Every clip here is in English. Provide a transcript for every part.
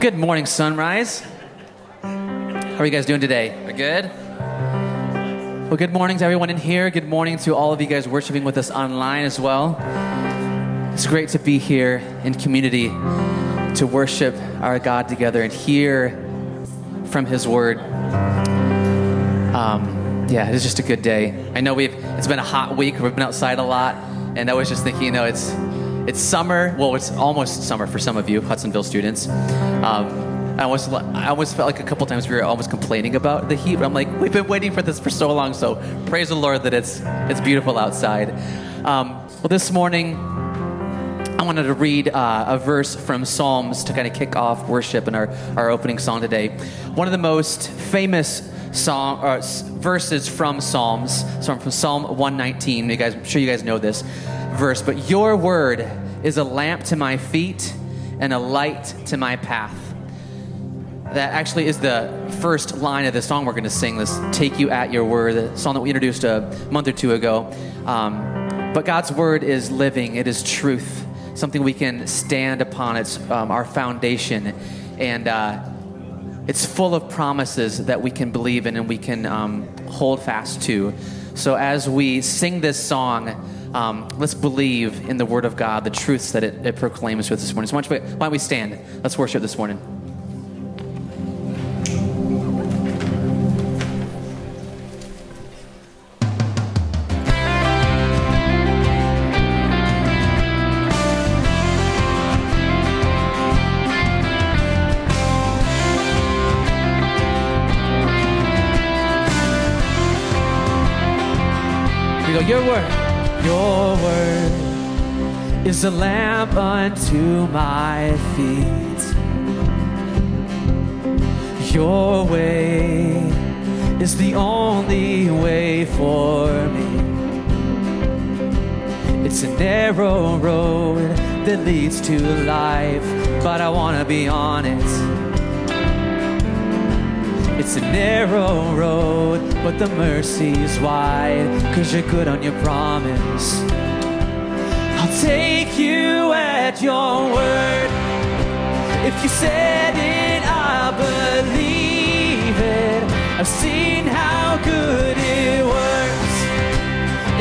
Good morning, Sunrise. How are you guys doing today? Good? Well, good morning to everyone in here. Good morning to all of you guys worshiping with us online as well. It's great to be here in community to worship our God together and hear from His Word. Yeah, it is just a good day. I know it's been a hot week. We've been outside a lot, and I was just thinking, you know, it's summer. Well, it's almost summer for some of you Hudsonville students. I almost felt like a couple times we were almost complaining about the heat, but I'm like, we've been waiting for this for so long, so praise the Lord that it's beautiful outside. Well, this morning, I wanted to read a verse from Psalms to kind of kick off worship and our opening song today. One of the most famous verses from Psalms, so I'm from Psalm 119. I'm sure you guys know this verse, but your word is a lamp to my feet and a light to my path. That actually is the first line of the song we're going to sing, this Take You at Your Word, the song that we introduced a month or two ago. But God's Word is living. It is truth, something we can stand upon. It's our foundation, and it's full of promises that we can believe in and we can hold fast to. So as we sing this song, let's believe in the Word of God, the truths that it proclaims to us this morning. So why don't we stand? Let's worship this morning. Your word is a lamp unto my feet. Your way is the only way for me. It's a narrow road that leads to life, but I want to be on it. It's a narrow road, but the mercy's wide, 'cause you're good on your promise. I'll take you at your word. If you said it, I believe it. I've seen how good it works.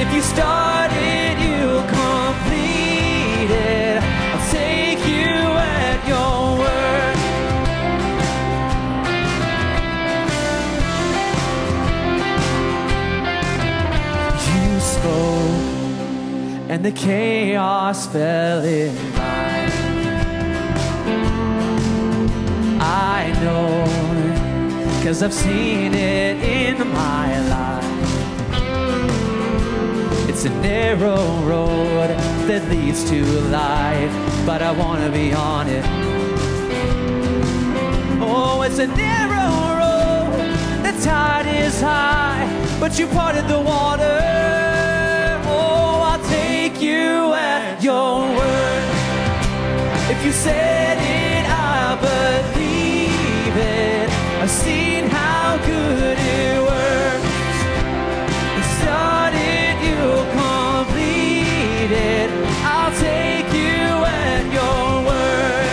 If you started, you'll complete it. I'll take you at your word. And the chaos fell in line. I know, 'cause I've seen it in my life. It's a narrow road that leads to life, but I want to be on it. Oh, it's a narrow road, the tide is high, but you parted the water. You at your word. If you said it, I believe it. I've seen how good it works. You started, you'll complete it. I'll take you at your word.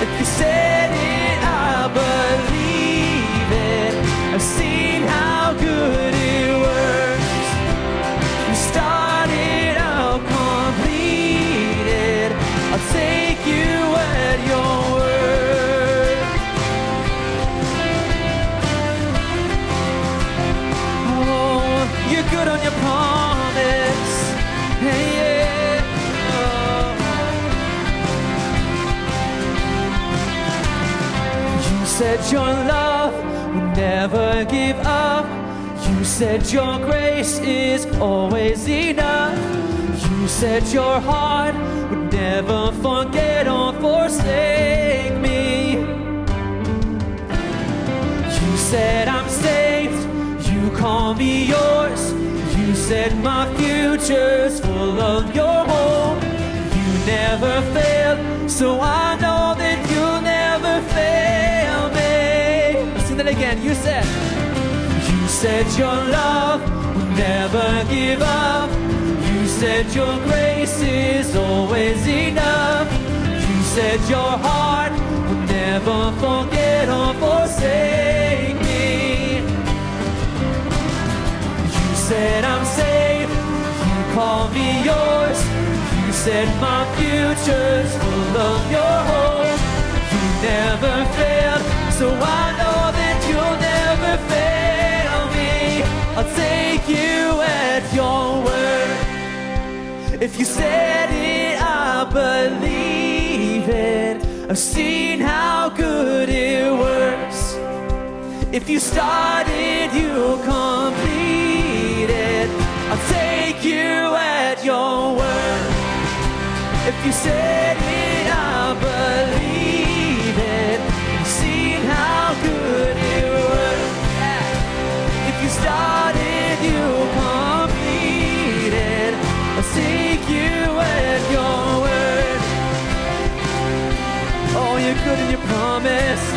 If you said it, I believe it. I've seen how good it works. You started, I'll take you at your word. Oh, you're good on your promise. Hey, yeah. Oh. You said your love would never give up. You said your grace is always enough. You said your heart would never forget or forsake me. You said I'm saved, you call me yours. You said my future's full of your hope. You never failed, so I know that you'll never fail me. Listen to that again, you said your love will never give up. You said your grace is always enough. You said your heart will never never forget or forsake me. You said I'm saved, you called me yours. You said my future's full of your hope. You never failed, so I know that you'll never fail me. I'll take you at your word. If you said it, I believe it. I've seen how good it works. If you started, you'll complete it. I'll take you at your word. If you said it, I believe it. I've seen how good it works. If you started, you'll complete it. I'll take you at your word. Oh, you're good in your promise.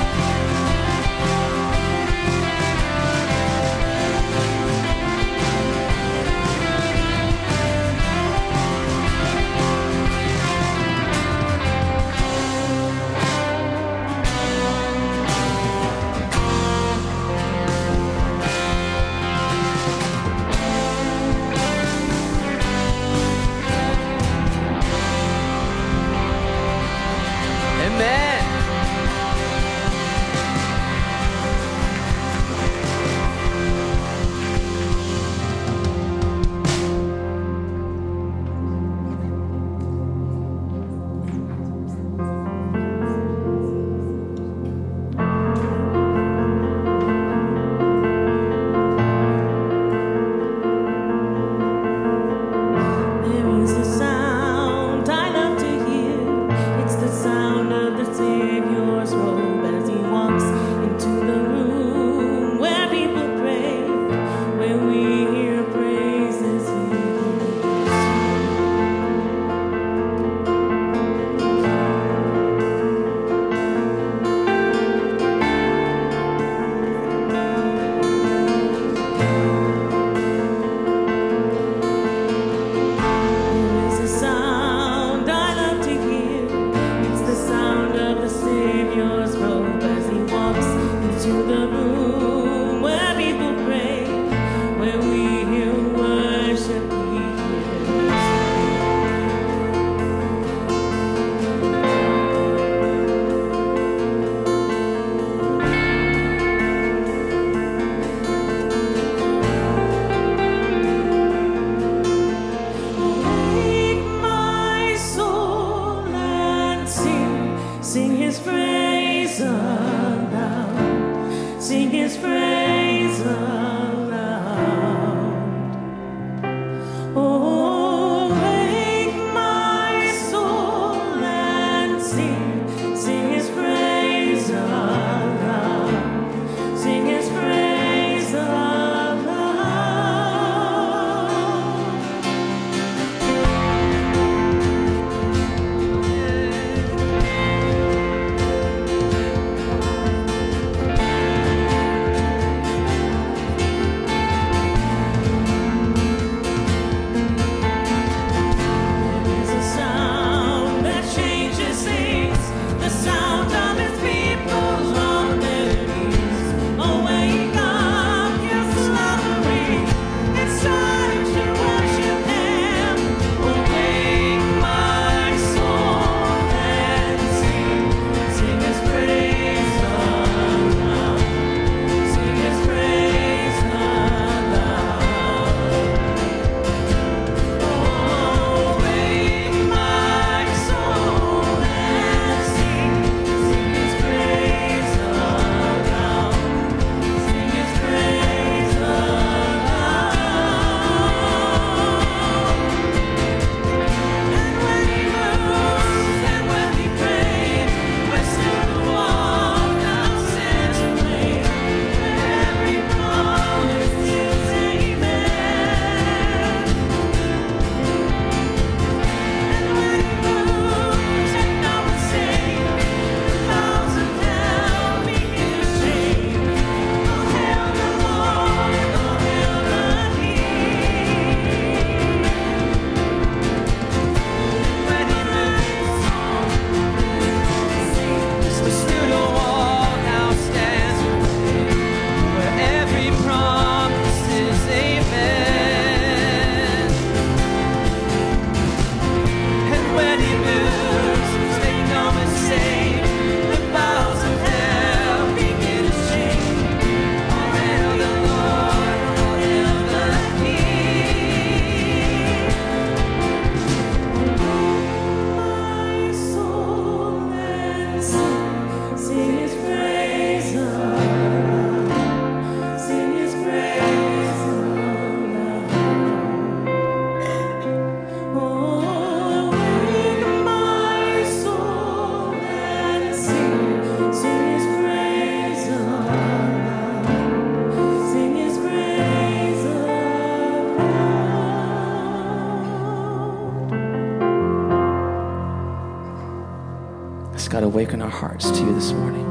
awaken our hearts to you this morning.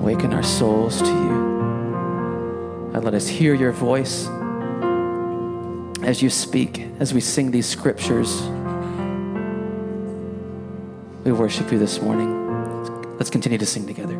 Awaken our souls to you. God, let us hear your voice as you speak, as we sing these scriptures. We worship you this morning. Let's continue to sing together.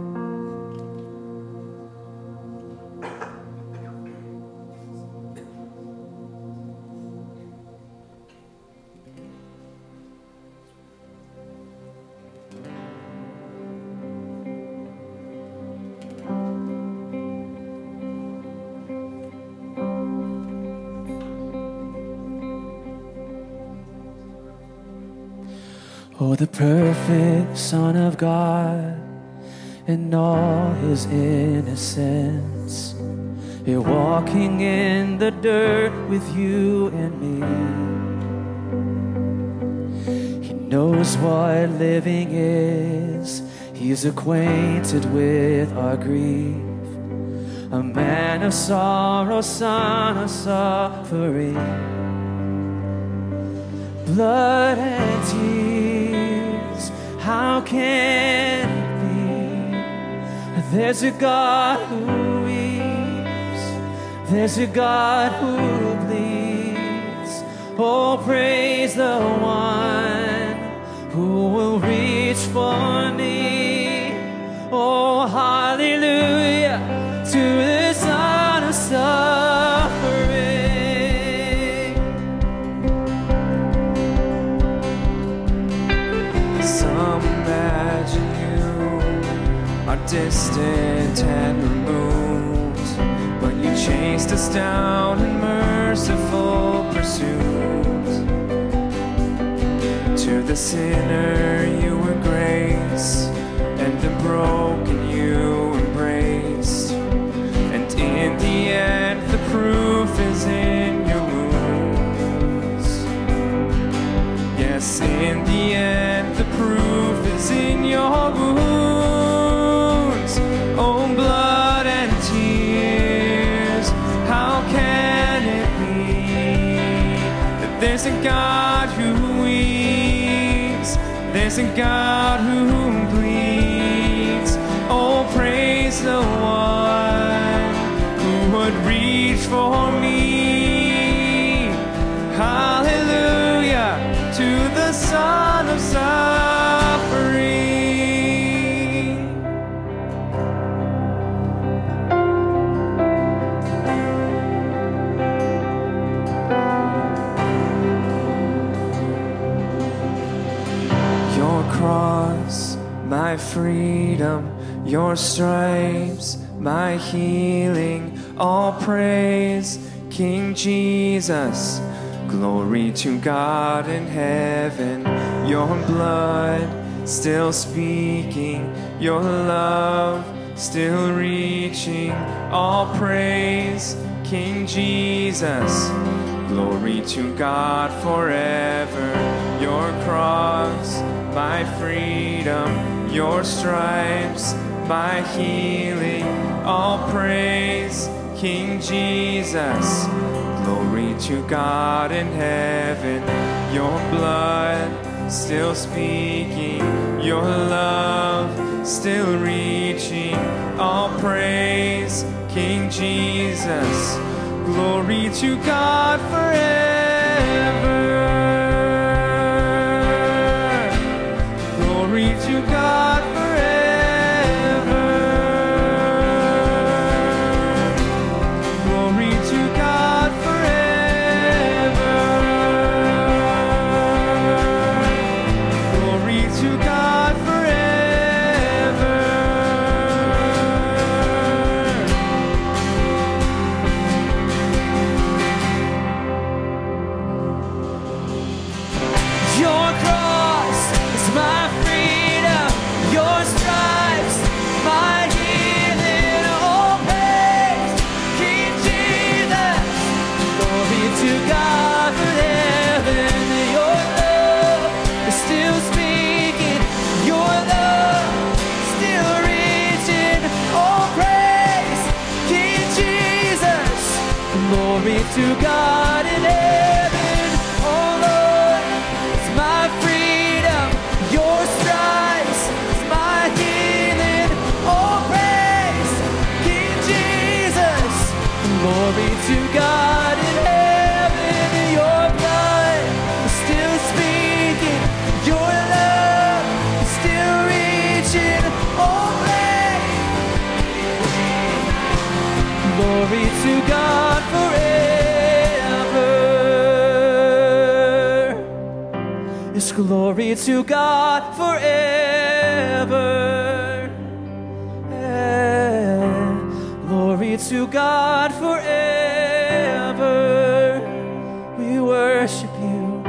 Oh, the perfect Son of God, in all his innocence, here walking in the dirt with you and me. He knows what living is. He's acquainted with our grief. A man of sorrow, Son of Suffering. Blood and tears, how can it be? There's a God who weeps, there's a God who bleeds. Oh, praise the one who will reach for me. Oh, hallelujah to the Son of Suffering. Distant and removed, but you chased us down in merciful pursuit. To the sinner you were grace, and the broken you embraced, and in the end the proof is in your wounds. Yes, in the end the proof is in your wounds. Blood and tears, how can it be that there's a God who weeps, there's a God who bleeds? Oh, praise the one who would reach for me. Hallelujah to the Son of Suffering. My freedom, your stripes, my healing, all praise, King Jesus. Glory to God in heaven, your blood still speaking, your love still reaching, all praise, King Jesus. Glory to God forever, your cross, my freedom, your stripes, my healing, all praise, King Jesus. Glory to God in heaven, your blood still speaking, your love still reaching, all praise, King Jesus. Glory to God forever. Glory to God forever. Glory to God forever. Glory to God forever. Your cross is my freedom. Glory to God in heaven, oh Lord, it's my freedom, your stripes, it's my Glory to God forever. Yes, glory to God forever. Yeah. Glory to God forever. We worship you.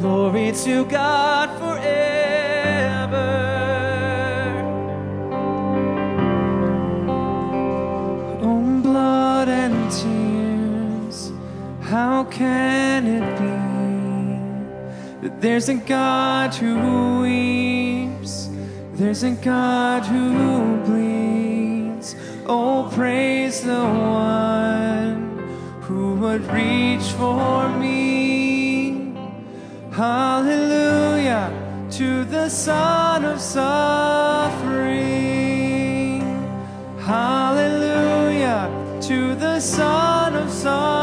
Glory to God forever. How can it be that there's a God who weeps, there's a God who bleeds? Oh, praise the one who would reach for me. Hallelujah to the Son of Suffering. Hallelujah to the Son of Suffering.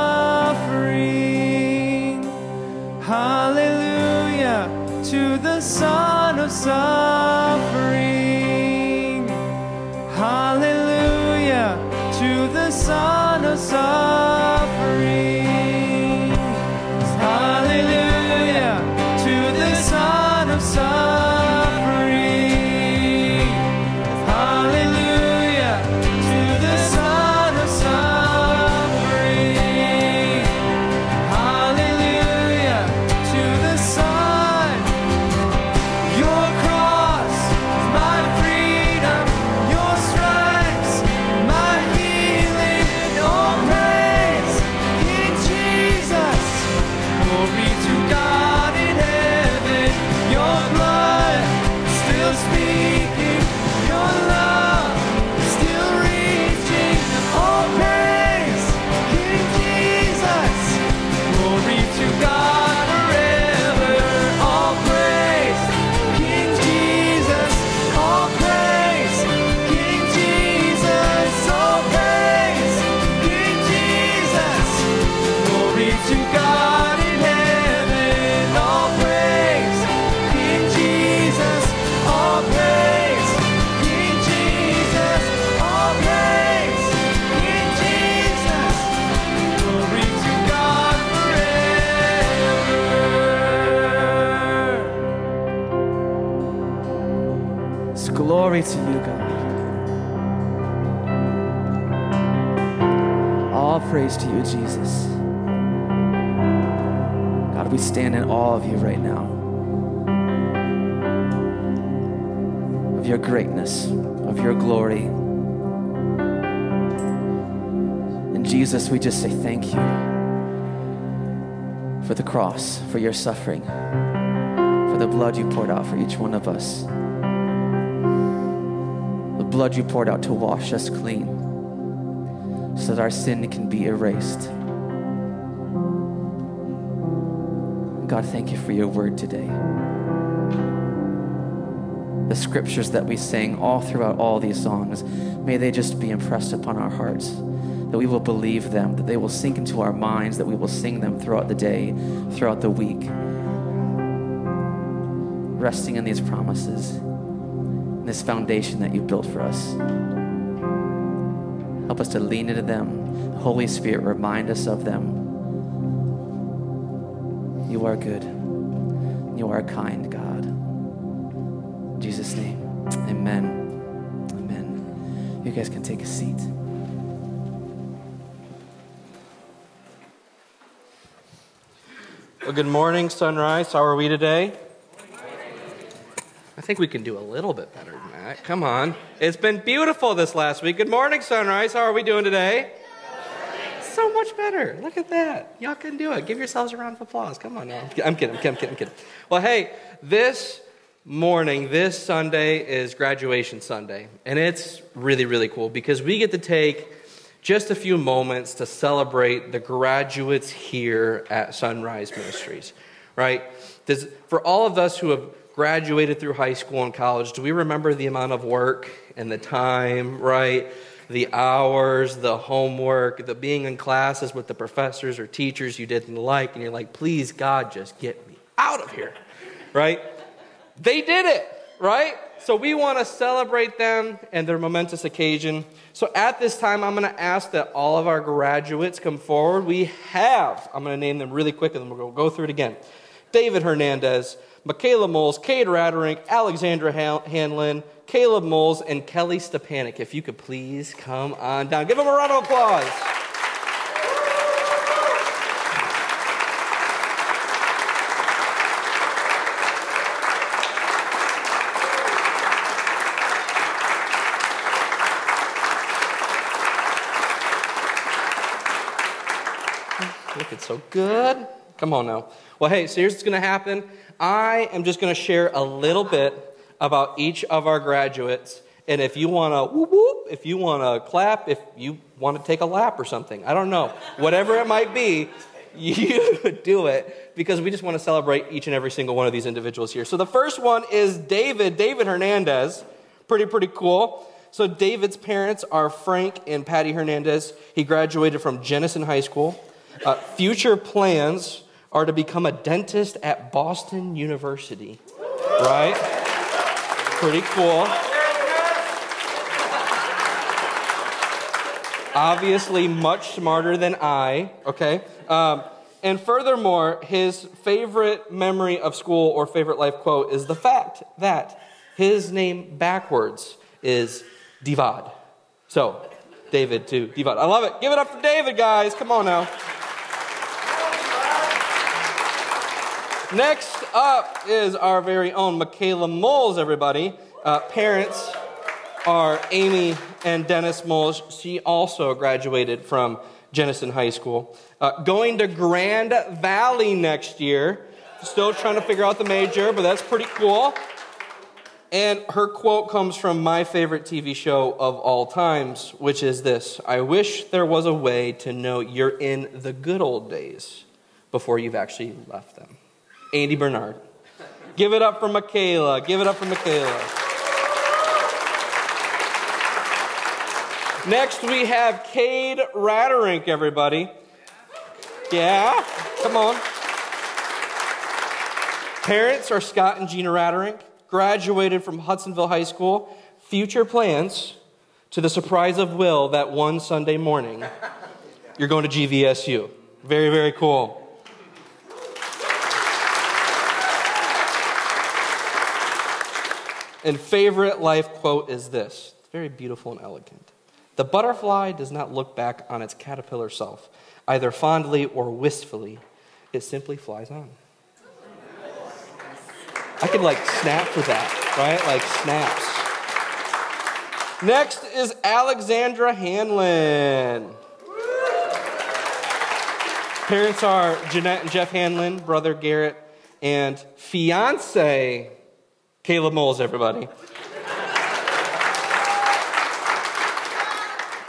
Hallelujah to the Son of Suffering. Hallelujah to the Son of Suffering. Hallelujah to the Son of Suffering. Hallelujah to the Son. Glory to you, God. All praise to you, Jesus. God, we stand in awe of you right now, of your greatness, of your glory. And Jesus, we just say thank you for the cross, for your suffering, for the blood you poured out for each one of us. Blood you poured out to wash us clean so that our sin can be erased. God, thank you for your word today. The scriptures that we sang all throughout all these songs, may they just be impressed upon our hearts, that we will believe them, that they will sink into our minds, that we will sing them throughout the day, throughout the week, resting in these promises, this foundation that you built for us. Help us to lean into them. Holy Spirit, remind us of them. You are good. You are kind, God. In Jesus' name, amen. Amen. You guys can take a seat. Well, good morning, Sunrise. How are we today? I think we can do a little bit better than that. Come on. It's been beautiful this last week. Good morning, Sunrise. How are we doing today? Good. So much better. Look at that. Y'all can do it. Give yourselves a round of applause. Come on now. I'm kidding. Well, hey, this morning, this Sunday is graduation Sunday. And it's really, really cool because we get to take just a few moments to celebrate the graduates here at Sunrise Ministries, right? For all of us who have graduated through high school and college, do we remember the amount of work and the time, right? The hours, the homework, the being in classes with the professors or teachers you didn't like, and you're like, please, God, just get me out of here, right? They did it. right? So we want to celebrate them and their momentous occasion. So at this time, I'm going to ask that all of our graduates come forward. We have, I'm going to name them really quick, and then we'll go through it again. David Hernandez, Michaela Moles, Cade Raderink, Alexandra Hanlon, Caleb Moles, and Kelly Stepanik. If you could please come on down. Give them a round of applause. Looking so good. Come on now. Well, hey, so here's what's going to happen. I am just going to share a little bit about each of our graduates. And if you want to whoop whoop, if you want to clap, if you want to take a lap or something, I don't know. Whatever it might be, you do it, because we just want to celebrate each and every single one of these individuals here. So the first one is David Hernandez. Pretty cool. So David's parents are Frank and Patty Hernandez. He graduated from Jenison High School. Future plans are to become a dentist at Boston University, right? Pretty cool. Obviously much smarter than I, okay? And furthermore, his favorite memory of school or favorite life quote is the fact that his name backwards is Devad. So, David to Devad. I love it. Give it up for David, guys. Come on now. Next up is our very own Michaela Moles, everybody. Parents are Amy and Dennis Moles. She also graduated from Jenison High School. Going to Grand Valley next year. Still trying to figure out the major, but that's pretty cool. And her quote comes from my favorite TV show of all times, which is this: I wish there was a way to know you're in the good old days before you've actually left them. Andy Bernard. Give it up for Michaela. Give it up for Michaela. Next, we have Cade Raderink, everybody. Yeah? Come on. Parents are Scott and Gina Raderink. Graduated from Hudsonville High School. Future plans, to the surprise of Will that one Sunday morning, you're going to GVSU. Very, very cool. And favorite life quote is this. It's very beautiful and elegant. The butterfly does not look back on its caterpillar self, either fondly or wistfully. It simply flies on. I could like snap for that, right? Like snaps. Next is Alexandra Hanlon. Parents are Jeanette and Jeff Hanlon, brother Garrett, and fiance Caleb Moles, everybody.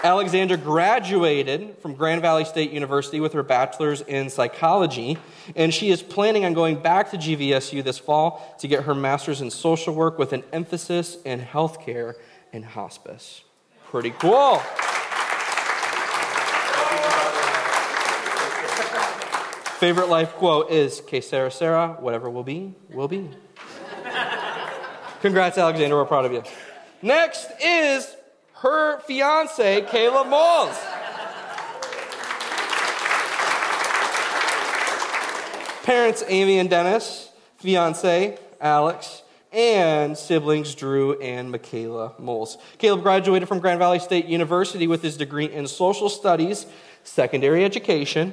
Alexandra graduated from Grand Valley State University with her bachelor's in psychology, and she is planning on going back to GVSU this fall to get her master's in social work with an emphasis in healthcare and hospice. Pretty cool. Favorite life quote is, Que sera, sera, whatever will be, will be. Congrats, Alexander. We're proud of you. Next is her fiance, Caleb Moles. Parents, Amy and Dennis. Fiance, Alex. And siblings, Drew and Michaela Moles. Caleb graduated from Grand Valley State University with his degree in social studies, secondary education.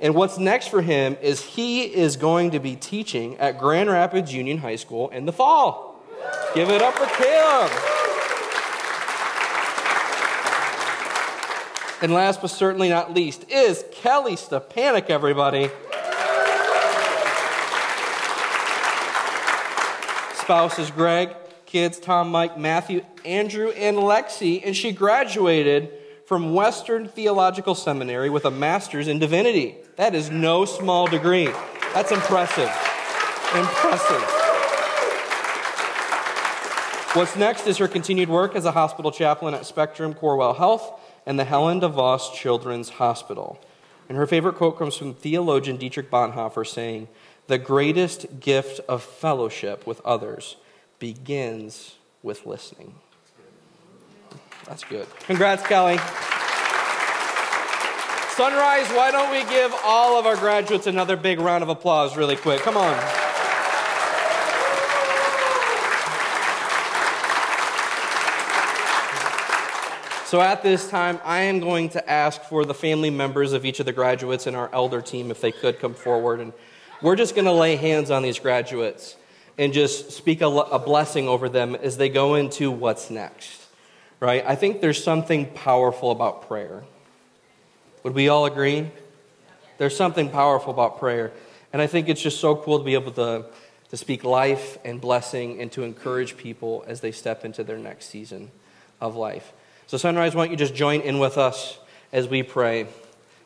And what's next for him is he is going to be teaching at Grand Rapids Union High School in the fall. Give it up for Caleb. And last but certainly not least is Kelly Stepanik, everybody. Spouse is Greg, kids Tom, Mike, Matthew, Andrew, and Lexi, and she graduated from Western Theological Seminary with a master's in divinity. That is no small degree. That's impressive. Impressive. What's next is her continued work as a hospital chaplain at Spectrum Corwell Health and the Helen DeVos Children's Hospital. And her favorite quote comes from theologian Dietrich Bonhoeffer saying, the greatest gift of fellowship with others begins with listening. That's good. Congrats, Kelly. Sunrise, why don't we give all of our graduates another big round of applause really quick? Come on. So at this time, I am going to ask for the family members of each of the graduates and our elder team if they could come forward. And we're just going to lay hands on these graduates and just speak a blessing over them as they go into what's next, right? I think there's something powerful about prayer. Would we all agree? There's something powerful about prayer. And I think it's just so cool to be able to speak life and blessing and to encourage people as they step into their next season of life. So Sunrise, why don't you just join in with us as we pray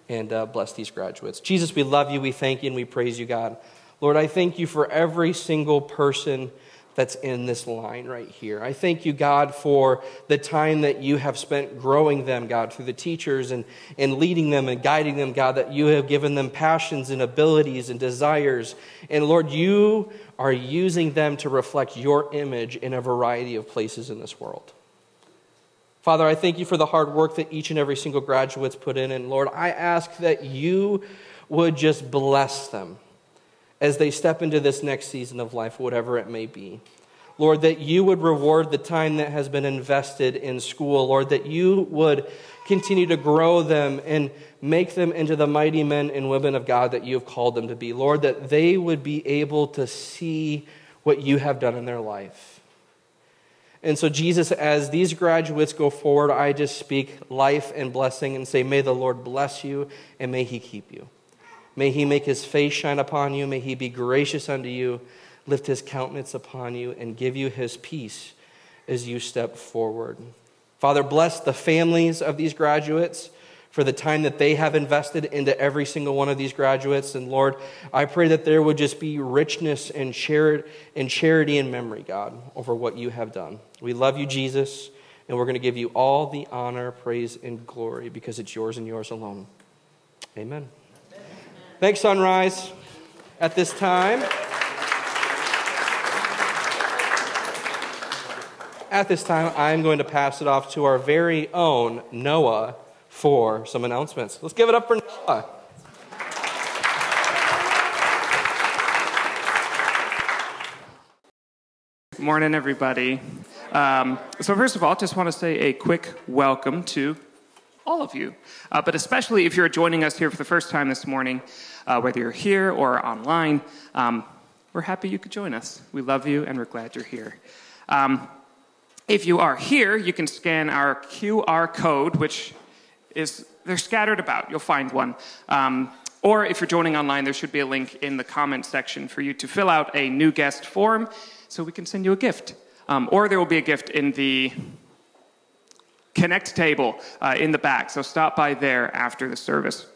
and bless these graduates. Jesus, we love you, we thank you, and we praise you, God. Lord, I thank you for every single person that's in this line right here. I thank you, God, for the time that you have spent growing them, God, through the teachers and leading them and guiding them, God, that you have given them passions and abilities and desires. And Lord, you are using them to reflect your image in a variety of places in this world. Father, I thank you for the hard work that each and every single graduate's put in. And Lord, I ask that you would just bless them as they step into this next season of life, whatever it may be. Lord, that you would reward the time that has been invested in school. Lord, that you would continue to grow them and make them into the mighty men and women of God that you have called them to be. Lord, that they would be able to see what you have done in their life. And so, Jesus, as these graduates go forward, I just speak life and blessing and say, may the Lord bless you and may he keep you. May he make his face shine upon you. May he be gracious unto you, lift his countenance upon you, and give you his peace as you step forward. Father, bless the families of these graduates for the time that they have invested into every single one of these graduates. And Lord, I pray that there would just be richness and charity and memory, God, over what you have done. We love you, Jesus, and we're going to give you all the honor, praise, and glory because it's yours and yours alone. Amen. Amen. Thanks, Sunrise. At this time, I'm going to pass it off to our very own Noah for some announcements. Let's give it up for Noah. Morning, everybody. So first of all, just want to say a quick welcome to all of you, but especially if you're joining us here for the first time this morning, whether you're here or online, we're happy you could join us. We love you, and we're glad you're here. If you are here, you can scan our QR code, which is they're scattered about. You'll find one. Or if you're joining online, there should be a link in the comment section for you to fill out a new guest form so we can send you a gift. Or there will be a gift in the Connect table in the back. So stop by there after the service.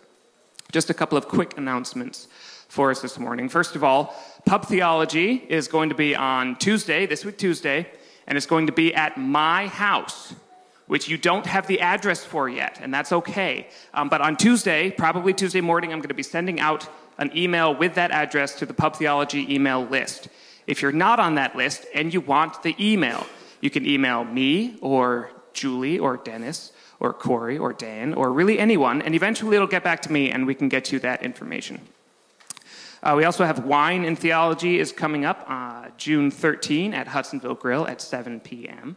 Just a couple of quick announcements for us this morning. First of all, Pub Theology is going to be on Tuesday, this week Tuesday, and it's going to be at my house, which you don't have the address for yet, and that's okay. But on Tuesday, probably Tuesday morning, I'm going to be sending out an email with that address to the Pub Theology email list. If you're not on that list and you want the email, you can email me or Julie or Dennis or Corey or Dan or really anyone, and eventually it'll get back to me and we can get you that information. We also have Wine and Theology is coming up June 13 at Hudsonville Grill at 7 p.m.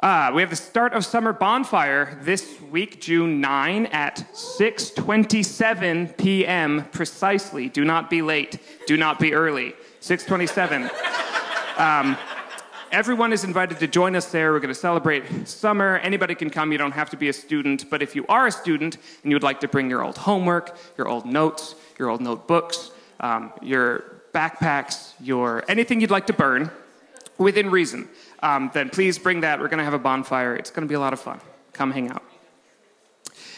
We have the start of summer bonfire this week, June 9 at 6:27 p.m. precisely. Do not be late. Do not be early. 6:27. Everyone is invited to join us there. We're going to celebrate summer. Anybody can come. You don't have to be a student. But if you are a student and you would like to bring your old homework, your old notes, your old notebooks, your backpacks, your anything you'd like to burn, within reason, then please bring that. We're going to have a bonfire. It's going to be a lot of fun. Come hang out.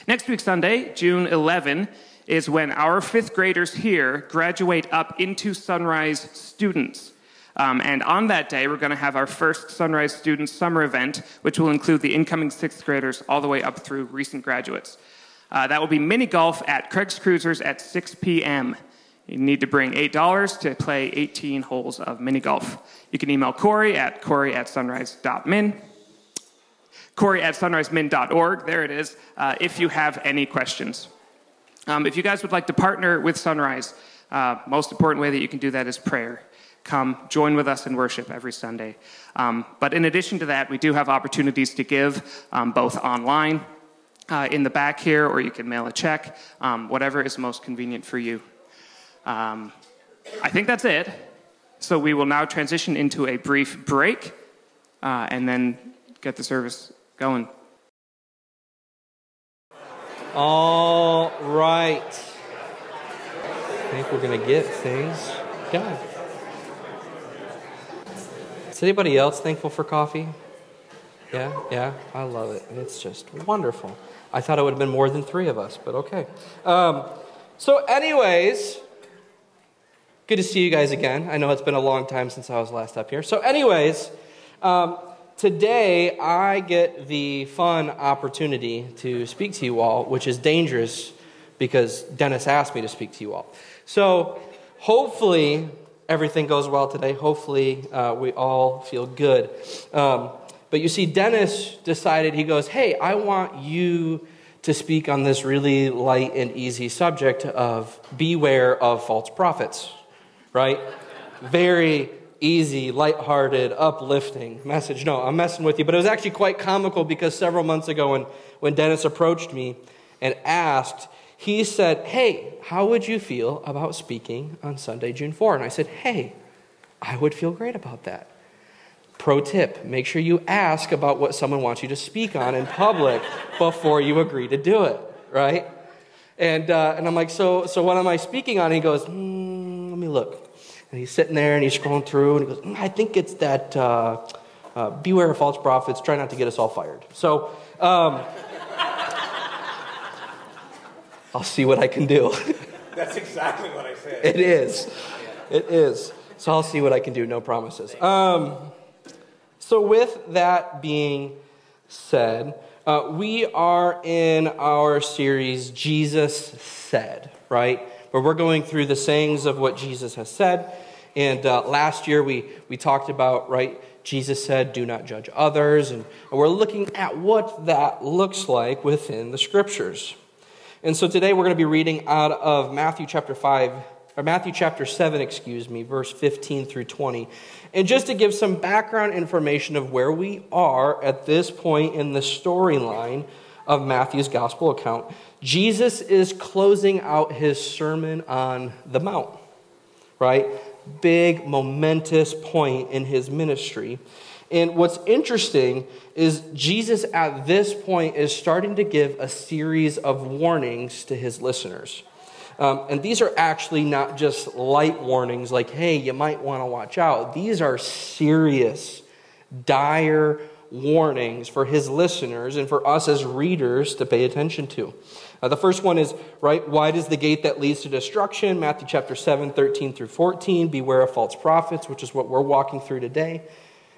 Next week, Sunday, June 11, is when our fifth graders here graduate up into Sunrise students. And on that day, we're going to have our first Sunrise Students Summer event, which will include the incoming sixth graders all the way up through recent graduates. That will be mini golf at Craig's Cruisers at 6 p.m. You need to bring $8 to play 18 holes of mini golf. You can email Cory at sunrise.min. Cory@sunrisemin.org. There it is. If you have any questions. If you guys would like to partner with Sunrise, most important way that you can do that is prayer. Come join with us in worship every Sunday. But in addition to that, we do have opportunities to give, both online in the back here, or you can mail a check, whatever is most convenient for you. I think that's it. So we will now transition into a brief break and then get the service going. All right. I think we're going to get things done. Is anybody else thankful for coffee? Yeah, I love it. It's just wonderful. I thought it would have been more than three of us, but okay. So anyways, good to see you guys again. I know it's been a long time since I was last up here. So anyways, today I get the fun opportunity to speak to you all, which is dangerous because Dennis asked me to speak to you all. So hopefully everything goes well today. Hopefully we all feel good. But you see, Dennis decided, he goes, hey, I want you to speak on this really light and easy subject of beware of false prophets, right? Very easy, lighthearted, uplifting message. No, I'm messing with you. But it was actually quite comical because several months ago when Dennis approached me and asked, he said, hey, how would you feel about speaking on Sunday, June 4? And I said, hey, I would feel great about that. Pro tip, make sure you ask about what someone wants you to speak on in public before you agree to do it, right? And I'm like, so what am I speaking on? And he goes, let me look. And he's sitting there and he's scrolling through and he goes, I think it's that beware of false prophets, try not to get us all fired. So I'll see what I can do. That's exactly what I said. It is. It is. So I'll see what I can do, no promises. So with that being said, we are in our series, Jesus Said, right? Where we're going through the sayings of what Jesus has said. And last year we talked about, right, Jesus said, do not judge others. And we're looking at what that looks like within the scriptures. And so today we're going to be reading out of Matthew chapter 7, verse 15 through 20. And just to give some background information of where we are at this point in the storyline of Matthew's gospel account, Jesus is closing out his Sermon on the Mount, right? Big, momentous point in his ministry. And what's interesting is Jesus at this point is starting to give a series of warnings to his listeners. And these are actually not just light warnings like, hey, you might want to watch out. These are serious, dire warnings for his listeners and for us as readers to pay attention to. The first one is, right, wide is the gate that leads to destruction. Matthew chapter 7, 13 through 14, beware of false prophets, which is what we're walking through today.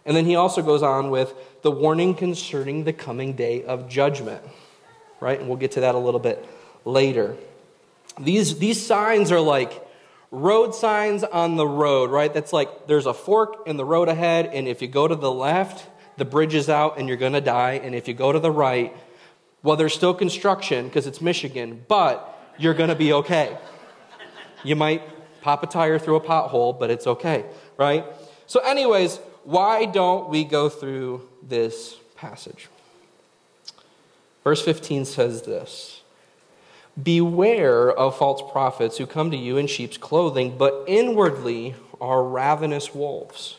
And then he also goes on with the warning concerning the coming day of judgment, right? And we'll get to that a little bit later. These signs are like road signs on the road, right? That's like there's a fork in the road ahead, and if you go to the left, the bridge is out and you're going to die. And if you go to the right, well, there's still construction because it's Michigan, but you're going to be okay. You might pop a tire through a pothole, but it's okay, right? So anyways, why don't we go through this passage? Verse 15 says this. Beware of false prophets who come to you in sheep's clothing, but inwardly are ravenous wolves.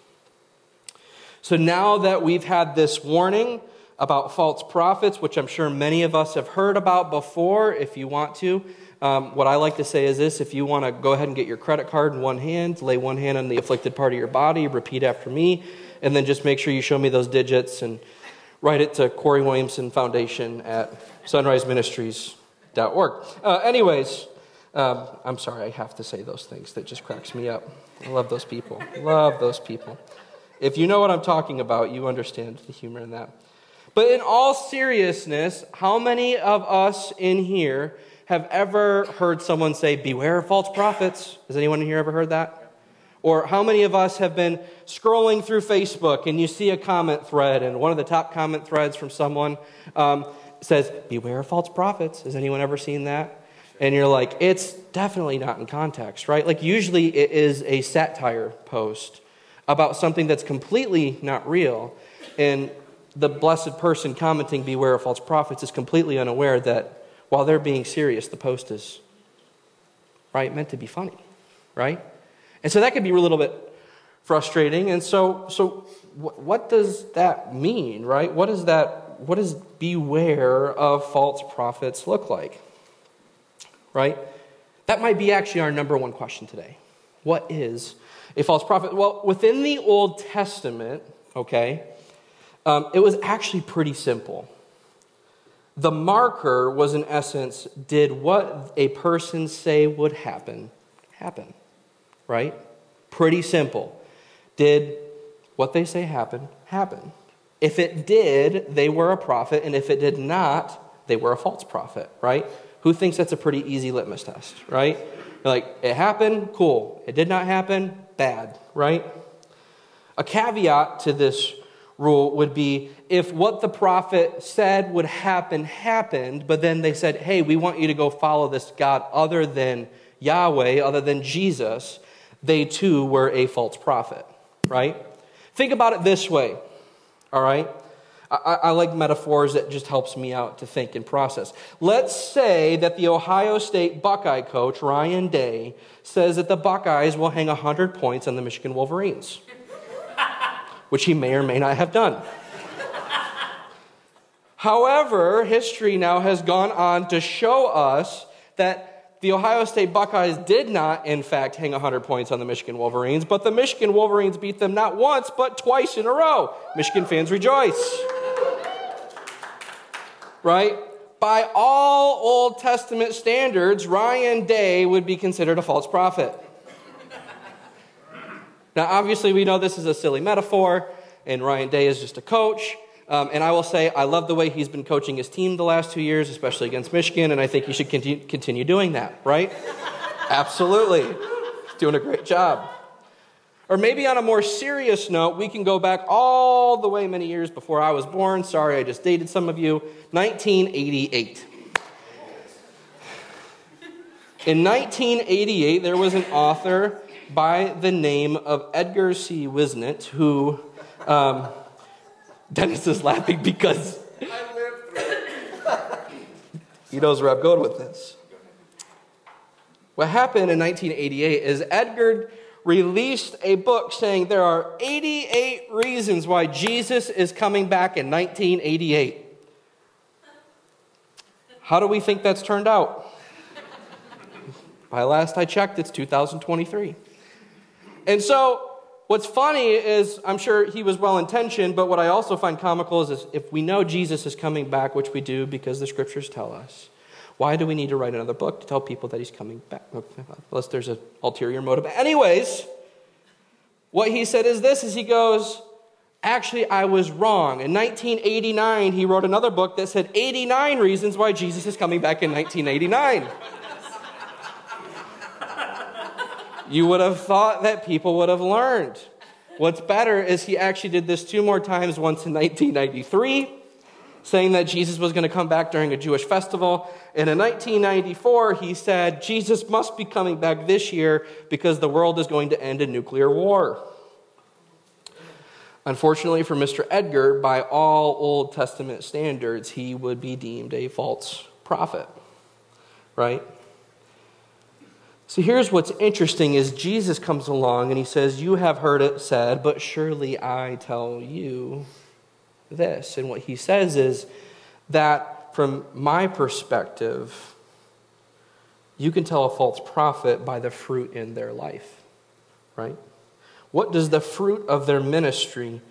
So now that we've had this warning about false prophets, which I'm sure many of us have heard about before, if you want to, What I like to say is this: if you want to go ahead and get your credit card in one hand, lay one hand on the afflicted part of your body, repeat after me, and then just make sure you show me those digits and write it to Cory Williamson Foundation at sunriseministries.org. I'm sorry, I have to say those things. That just cracks me up. I love those people. If you know what I'm talking about, you understand the humor in that. But in all seriousness, how many of us in here have ever heard someone say, "Beware of false prophets"? Has anyone in here ever heard that? Or how many of us have been scrolling through Facebook and you see a comment thread, and one of the top comment threads from someone says, "Beware of false prophets"? Has anyone ever seen that? And you're like, it's definitely not in context, right? Like, usually it is a satire post about something that's completely not real. And the blessed person commenting, "Beware of false prophets," is completely unaware that while they're being serious, the post is, right, meant to be funny, right? And so that could be a little bit frustrating. And so what does that mean, right? What does "beware of false prophets" look like? Right? That might be actually our number one question today. What is a false prophet? Well, within the Old Testament, it was actually pretty simple. The marker was, in essence, did what a person say would happen, right? Pretty simple. Did what they say happen? If it did, they were a prophet, and if it did not, they were a false prophet, right? Who thinks that's a pretty easy litmus test, right? You're like, it happened, cool. It did not happen, bad, right? A caveat to this rule would be if what the prophet said would happen happened, but then they said, "Hey, we want you to go follow this God other than Yahweh, other than Jesus," they too were a false prophet, right? Think about it this way, all right? I like metaphors that just helps me out to think and process. Let's say that the Ohio State Buckeye coach, Ryan Day, says that the Buckeyes will hang 100 points on the Michigan Wolverines, which he may or may not have done. However, history now has gone on to show us that the Ohio State Buckeyes did not, in fact, hang 100 points on the Michigan Wolverines, but the Michigan Wolverines beat them not once, but twice in a row. Michigan fans rejoice. Right? By all Old Testament standards, Ryan Day would be considered a false prophet. Now, obviously, we know this is a silly metaphor, and Ryan Day is just a coach. And I will say, I love the way he's been coaching his team the last 2 years, especially against Michigan, and I think he should continue doing that, right? Absolutely. He's doing a great job. Or maybe on a more serious note, we can go back all the way many years before I was born. Sorry, I just dated some of you. 1988. In 1988, there was an author by the name of Edgar C. Wisnett who... Dennis is laughing because I lived through it. He knows where I'm going with this. What happened in 1988 is Edgar released a book saying there are 88 reasons why Jesus is coming back in 1988. How do we think that's turned out? By last I checked, it's 2023. And so what's funny is, I'm sure he was well-intentioned, but what I also find comical is if we know Jesus is coming back, which we do because the scriptures tell us, why do we need to write another book to tell people that he's coming back? Unless there's an ulterior motive. Anyways, what he said is this, is he goes, actually, I was wrong. In 1989, he wrote another book that said 89 reasons why Jesus is coming back in 1989. You would have thought that people would have learned. What's better is he actually did this 2 more times, once in 1993, saying that Jesus was going to come back during a Jewish festival. And in 1994, he said, Jesus must be coming back this year because the world is going to end in nuclear war. Unfortunately for Mr. Edgar, by all Old Testament standards, he would be deemed a false prophet, right? So here's what's interesting is Jesus comes along and he says, you have heard it said, but surely I tell you this. And what he says is that from my perspective, You can tell a false prophet by the fruit in their life, right? What does the fruit of their ministry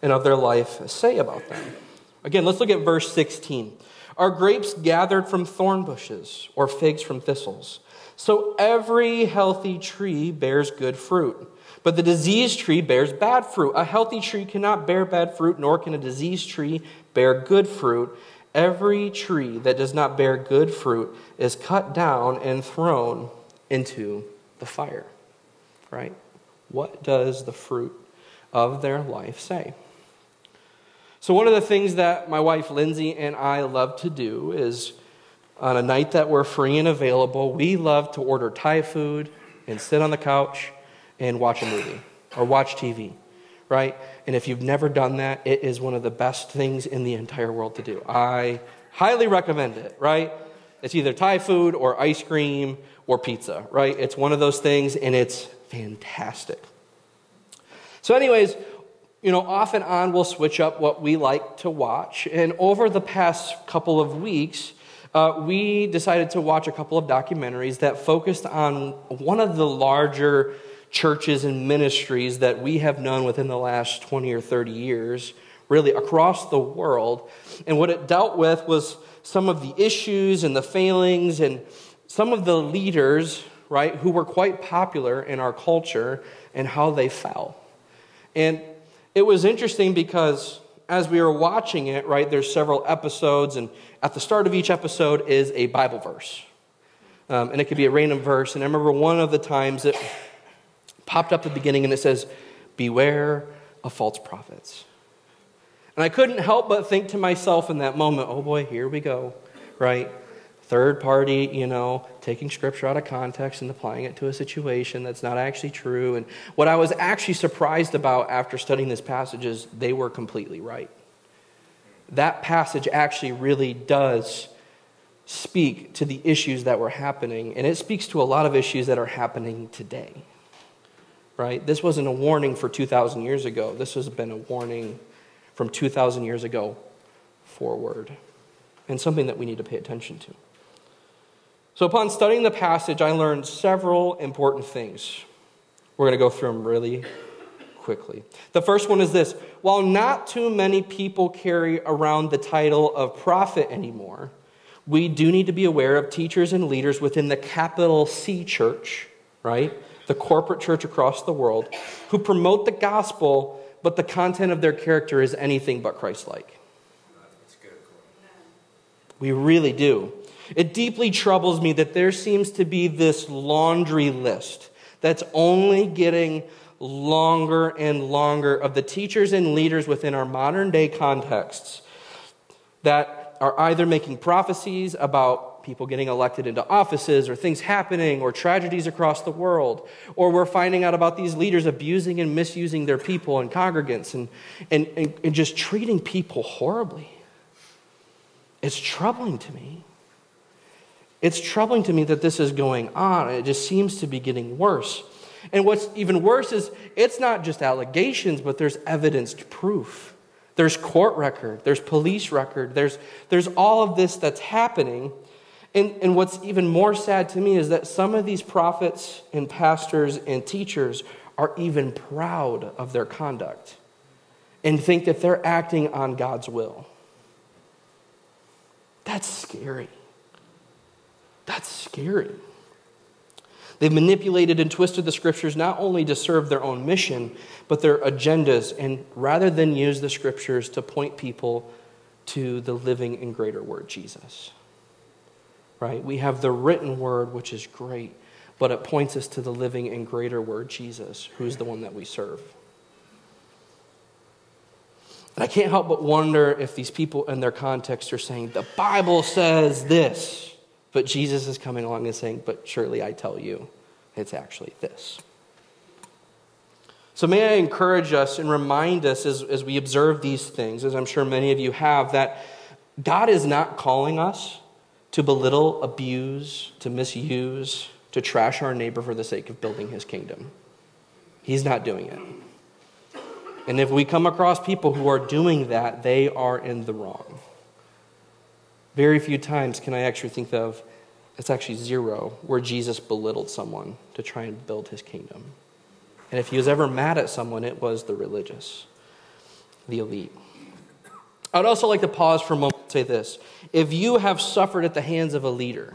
and of their life say about them? Again, let's look at verse 16. Are grapes gathered from thorn bushes or figs from thistles? So every healthy tree bears good fruit, but the diseased tree bears bad fruit. A healthy tree cannot bear bad fruit, nor can a diseased tree bear good fruit. Every tree that does not bear good fruit is cut down and thrown into the fire. Right? What does the fruit of their life say? So one of the things that my wife Lindsay and I love to do is, on a night that we're free and available, we love to order Thai food and sit on the couch and watch a movie or watch TV, right? And if you've never done that, it is one of the best things in the entire world to do. I highly recommend it, right? It's either Thai food or ice cream or pizza, right? It's one of those things, and it's fantastic. So anyways, you know, off and on we'll switch up what we like to watch. And over the past couple of weeks, we decided to watch a couple of documentaries that focused on one of the larger churches and ministries that we have known within the last 20 or 30 years, really across the world. And what it dealt with was some of the issues and the failings and some of the leaders, right, who were quite popular in our culture and how they fell. And it was interesting because as we were watching it, right, there's several episodes, and at the start of each episode is a Bible verse. And it could be a random verse. And I remember one of the times it popped up at the beginning, and it says, "Beware of false prophets." And I couldn't help but think to myself in that moment, oh boy, here we go, right? Third party, you know, taking scripture out of context and applying it to a situation that's not actually true. And what I was actually surprised about after studying this passage is they were completely right. That passage actually really does speak to the issues that were happening, and it speaks to a lot of issues that are happening today, right? This wasn't a warning for 2,000 years ago. This has been a warning from 2,000 years ago forward, and something that we need to pay attention to. So upon studying the passage, I learned several important things. We're going to go through them really quickly. The first one is this. While not too many people carry around the title of prophet anymore, we do need to be aware of teachers and leaders within the capital C church, right? The corporate church across the world, who promote the gospel, but the content of their character is anything but Christ-like. We really do. It deeply troubles me that there seems to be this laundry list that's only getting longer and longer of the teachers and leaders within our modern day contexts that are either making prophecies about people getting elected into offices or things happening or tragedies across the world, or we're finding out about these leaders abusing and misusing their people and congregants and just treating people horribly. It's troubling to me. It's troubling to me that this is going on, and it just seems to be getting worse. And what's even worse is it's not just allegations, but there's evidenced proof. There's court record. There's police record. There's all of this that's happening. And what's even more sad to me is that some of these prophets and pastors and teachers are even proud of their conduct and think that they're acting on God's will. That's scary. That's scary. They've manipulated and twisted the scriptures not only to serve their own mission, but their agendas, and rather than use the scriptures to point people to the living and greater word, Jesus. Right? We have the written word, which is great, but it points us to the living and greater word, Jesus, who's the one that we serve. And I can't help but wonder if these people in their context are saying, the Bible says this. But Jesus is coming along and saying, but surely I tell you, it's actually this. So may I encourage us and remind us as we observe these things, as I'm sure many of you have, that God is not calling us to belittle, abuse, to misuse, to trash our neighbor for the sake of building his kingdom. He's not doing it. And if we come across people who are doing that, they are in the wrong. Very few times can I actually think of it's actually zero, where Jesus belittled someone to try and build his kingdom. And if he was ever mad at someone, it was the religious, the elite. I would also like to pause for a moment and say this. If you have suffered at the hands of a leader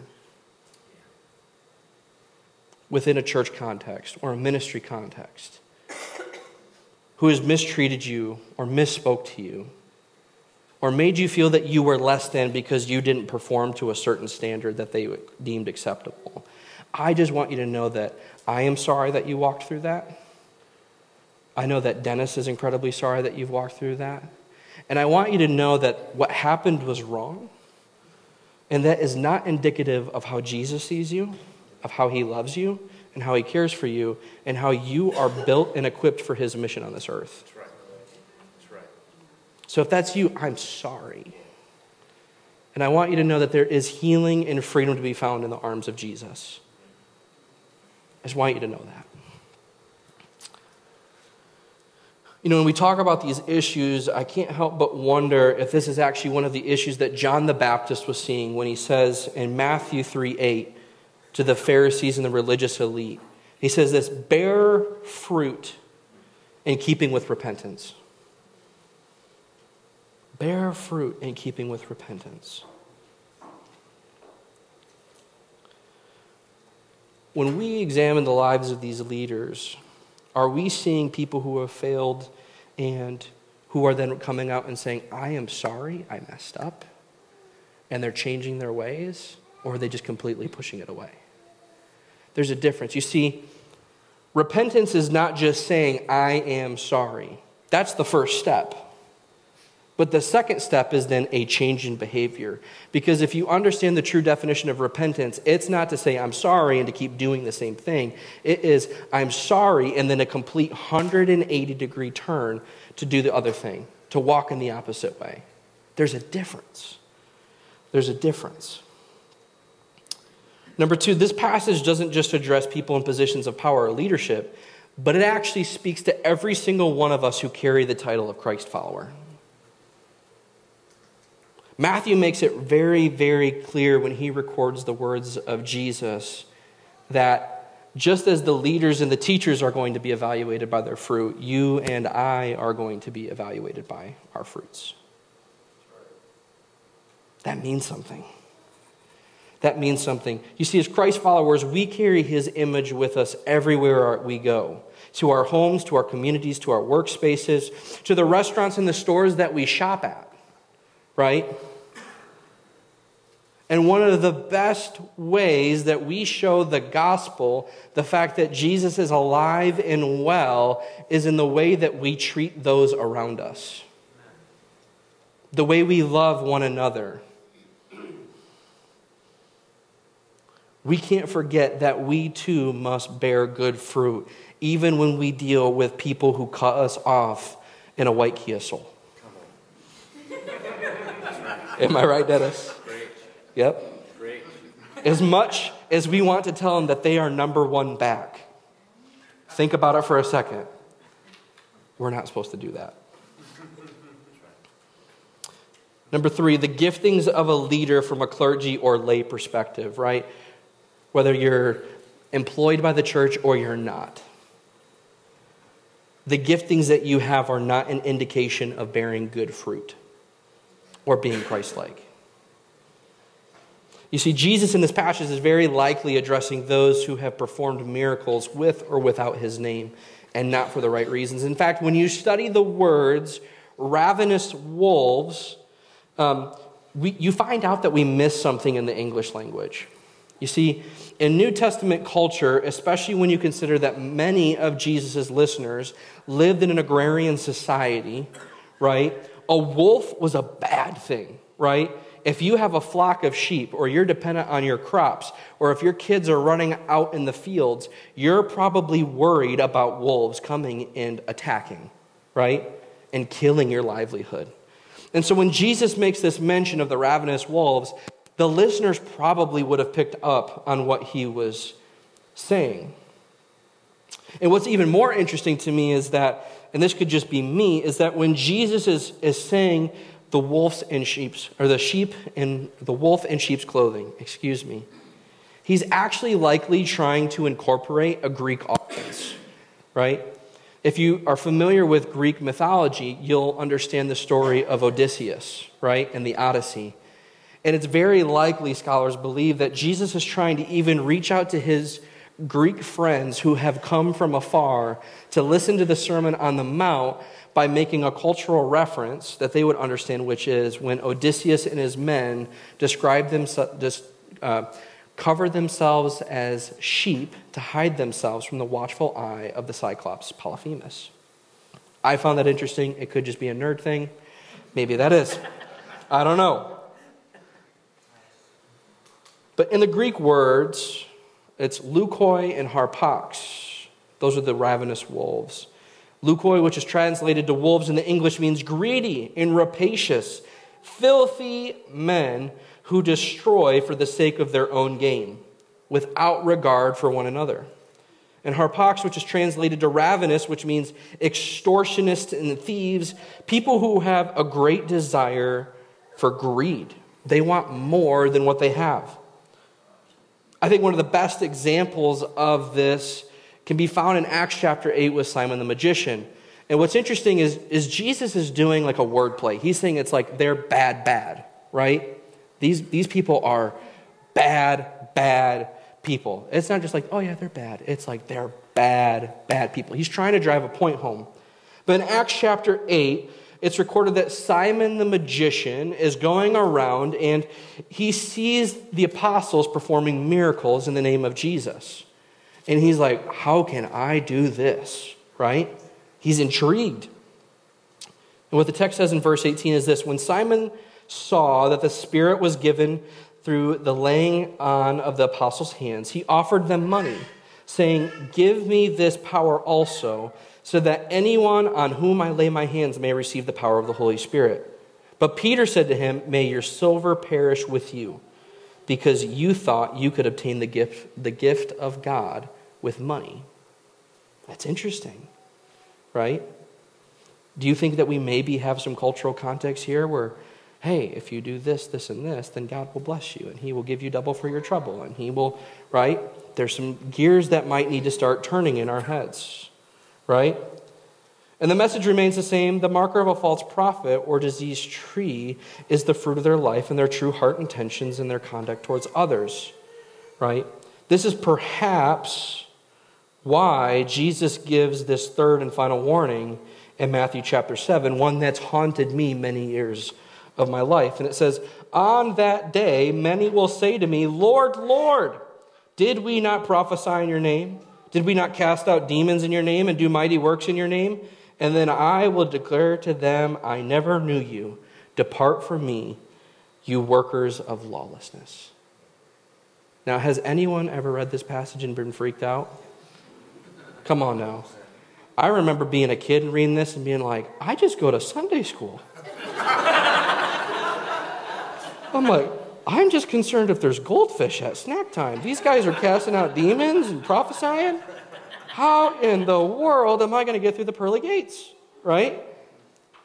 within a church context or a ministry context who has mistreated you or misspoke to you or made you feel that you were less than because you didn't perform to a certain standard that they deemed acceptable, I just want you to know that I am sorry that you walked through that. I know that Dennis is incredibly sorry that you've walked through that. And I want you to know that what happened was wrong, and that is not indicative of how Jesus sees you, of how he loves you, and how he cares for you, and how you are built and equipped for his mission on this earth. That's right. That's right. So if that's you, I'm sorry. And I want you to know that there is healing and freedom to be found in the arms of Jesus. I just want you to know that. You know, when we talk about these issues, I can't help but wonder if this is actually one of the issues that John the Baptist was seeing when he says in Matthew 3:8 to the Pharisees and the religious elite, he says this, bear fruit in keeping with repentance. Bear fruit in keeping with repentance. When we examine the lives of these leaders, are we seeing people who have failed and who are then coming out and saying, I am sorry, I messed up, and they're changing their ways, or are they just completely pushing it away? There's a difference. You see, repentance is not just saying, I am sorry. That's the first step. But the second step is then a change in behavior. Because if you understand the true definition of repentance, it's not to say I'm sorry and to keep doing the same thing. It is I'm sorry and then a complete 180-degree turn to do the other thing, to walk in the opposite way. There's a difference. There's a difference. Number two, this passage doesn't just address people in positions of power or leadership, but it actually speaks to every single one of us who carry the title of Christ follower. Matthew makes it very, very clear when he records the words of Jesus that just as the leaders and the teachers are going to be evaluated by their fruit, you and I are going to be evaluated by our fruits. That means something. That means something. You see, as Christ followers, we carry his image with us everywhere we go. To our homes, to our communities, to our workspaces, to the restaurants and the stores that we shop at. Right? And one of the best ways that we show the gospel, the fact that Jesus is alive and well, is in the way that we treat those around us. The way we love one another. We can't forget that we too must bear good fruit, even when we deal with people who cut us off in a white Kia Soul. Am I right, Dennis? Great. Yep. Great. As much as we want to tell them that they are number one back, think about it for a second. We're not supposed to do that. Number three, the giftings of a leader from a clergy or lay perspective, right? Whether you're employed by the church or you're not. The giftings that you have are not an indication of bearing good fruit. Or being Christ-like. You see, Jesus in this passage is very likely addressing those who have performed miracles with or without his name, and not for the right reasons. In fact, when you study the words ravenous wolves, you find out that we miss something in the English language. You see, in New Testament culture, especially when you consider that many of Jesus' listeners lived in an agrarian society, right? A wolf was a bad thing, right? If you have a flock of sheep or you're dependent on your crops or if your kids are running out in the fields, you're probably worried about wolves coming and attacking, right? And killing your livelihood. And so when Jesus makes this mention of the ravenous wolves, the listeners probably would have picked up on what he was saying. And what's even more interesting to me is that, and this could just be me, is that when Jesus is saying the wolf in sheep's clothing, he's actually likely trying to incorporate a Greek audience, right? If you are familiar with Greek mythology, you'll understand the story of Odysseus, right, and the Odyssey. And it's very likely, scholars believe, that Jesus is trying to even reach out to his Greek friends who have come from afar to listen to the Sermon on the Mount by making a cultural reference that they would understand, which is when Odysseus and his men cover themselves as sheep to hide themselves from the watchful eye of the Cyclops Polyphemus. I found that interesting. It could just be a nerd thing. Maybe that is. I don't know. But in the Greek words, it's leukoi and harpax. Those are the ravenous wolves. Leukoi, which is translated to wolves in the English, means greedy and rapacious, filthy men who destroy for the sake of their own gain, without regard for one another. And harpax, which is translated to ravenous, which means extortionists and thieves, people who have a great desire for greed. They want more than what they have. I think one of the best examples of this can be found in Acts chapter 8 with Simon the magician. And what's interesting is Jesus is doing like a wordplay. He's saying it's like they're bad, right? These people are bad people. It's not just like, oh yeah, they're bad. It's like they're bad people. He's trying to drive a point home. But in Acts chapter 8, it's recorded that Simon the magician is going around and he sees the apostles performing miracles in the name of Jesus. And he's like, how can I do this, right? He's intrigued. And what the text says in verse 18 is this: when Simon saw that the Spirit was given through the laying on of the apostles' hands, he offered them money, saying, give me this power also, so that anyone on whom I lay my hands may receive the power of the Holy Spirit. But Peter said to him, may your silver perish with you, because you thought you could obtain the gift of God with money. That's interesting, right? Do you think that we maybe have some cultural context here where, hey, if you do this, this, and this, then God will bless you, and he will give you double for your trouble, and he will, right? There's some gears that might need to start turning in our heads, right? And the message remains the same. The marker of a false prophet or diseased tree is the fruit of their life and their true heart intentions and their conduct towards others, right? This is perhaps why Jesus gives this third and final warning in Matthew chapter 7, one that's haunted me many years of my life. And it says, on that day, many will say to me, Lord, Lord, did we not prophesy in your name? Did we not cast out demons in your name and do mighty works in your name? And then I will declare to them, I never knew you. Depart from me, you workers of lawlessness. Now, has anyone ever read this passage and been freaked out? Come on now. I remember being a kid and reading this and being like, I just go to Sunday school. I'm like, I'm just concerned if there's goldfish at snack time. These guys are casting out demons and prophesying. How in the world am I going to get through the pearly gates, right?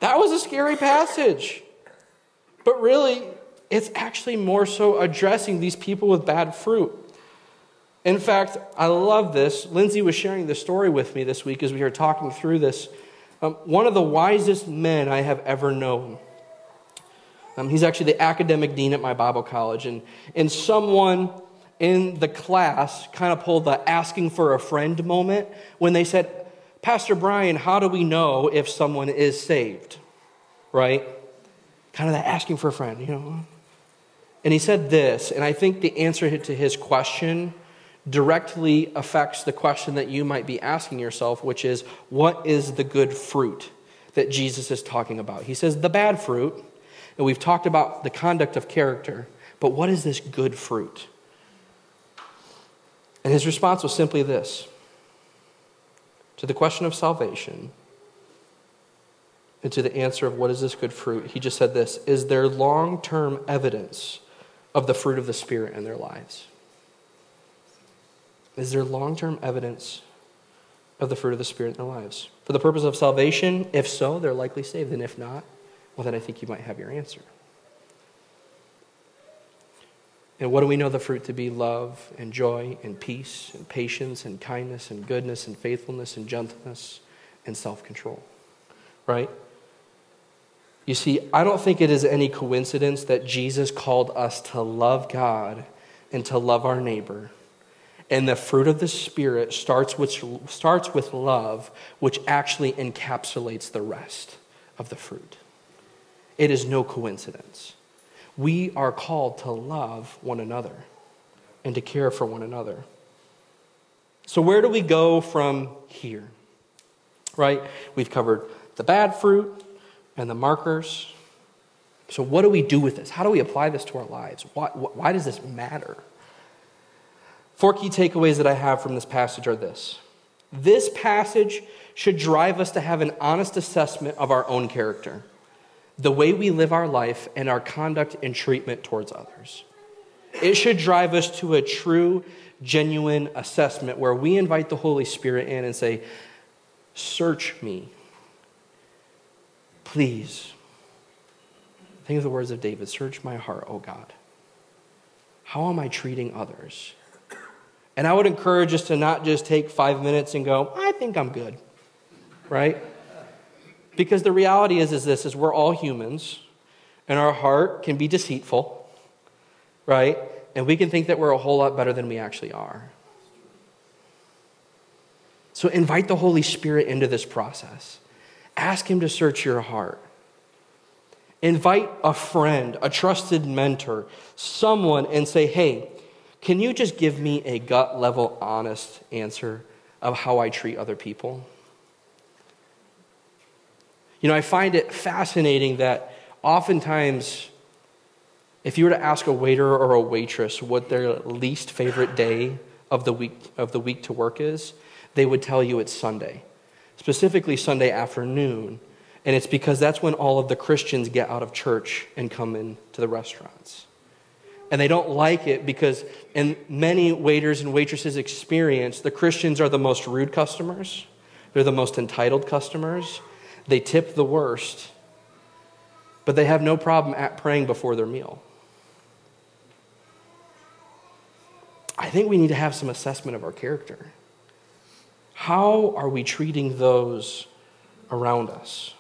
That was a scary passage. But really, it's actually more so addressing these people with bad fruit. In fact, I love this. Lindsay was sharing this story with me this week as we were talking through this. One of the wisest men I have ever known. He's actually the academic dean at my Bible college. And someone in the class kind of pulled the asking for a friend moment when they said, Pastor Brian, how do we know if someone is saved? Right? Kind of that asking for a friend, you know. And he said this, and I think the answer to his question directly affects the question that you might be asking yourself, which is, what is the good fruit that Jesus is talking about? He says the bad fruit. And we've talked about the conduct of character, but what is this good fruit? And his response was simply this. To the question of salvation and to the answer of what is this good fruit, he just said this: is there long-term evidence of the fruit of the Spirit in their lives? Is there long-term evidence of the fruit of the Spirit in their lives? For the purpose of salvation, if so, they're likely saved, and if not, well, then I think you might have your answer. And what do we know the fruit to be? Love and joy and peace and patience and kindness and goodness and faithfulness and gentleness and self-control, right? You see, I don't think it is any coincidence that Jesus called us to love God and to love our neighbor. And the fruit of the Spirit starts with love, which actually encapsulates the rest of the fruit. It is no coincidence. We are called to love one another and to care for one another. So where do we go from here? Right? We've covered the bad fruit and the markers. So what do we do with this? How do we apply this to our lives? Why does this matter? Four key takeaways that I have from this passage are this. This passage should drive us to have an honest assessment of our own character, the way we live our life, and our conduct and treatment towards others. It should drive us to a true, genuine assessment where we invite the Holy Spirit in and say, search me, please. Think of the words of David, search my heart, O God. How am I treating others? And I would encourage us to not just take 5 minutes and go, I think I'm good, right? Because the reality is we're all humans, and our heart can be deceitful, right? And we can think that we're a whole lot better than we actually are. So invite the Holy Spirit into this process. Ask him to search your heart. Invite a friend, a trusted mentor, someone, and say, hey, can you just give me a gut-level honest answer of how I treat other people? You know, I find it fascinating that oftentimes, if you were to ask a waiter or a waitress what their least favorite day of the week to work is, they would tell you it's Sunday, specifically Sunday afternoon, and it's because that's when all of the Christians get out of church and come into the restaurants. And they don't like it because in many waiters and waitresses' experience, the Christians are the most rude customers. They're the most entitled customers. They tip the worst, but they have no problem at praying before their meal. I think we need to have some assessment of our character. How are we treating those around us?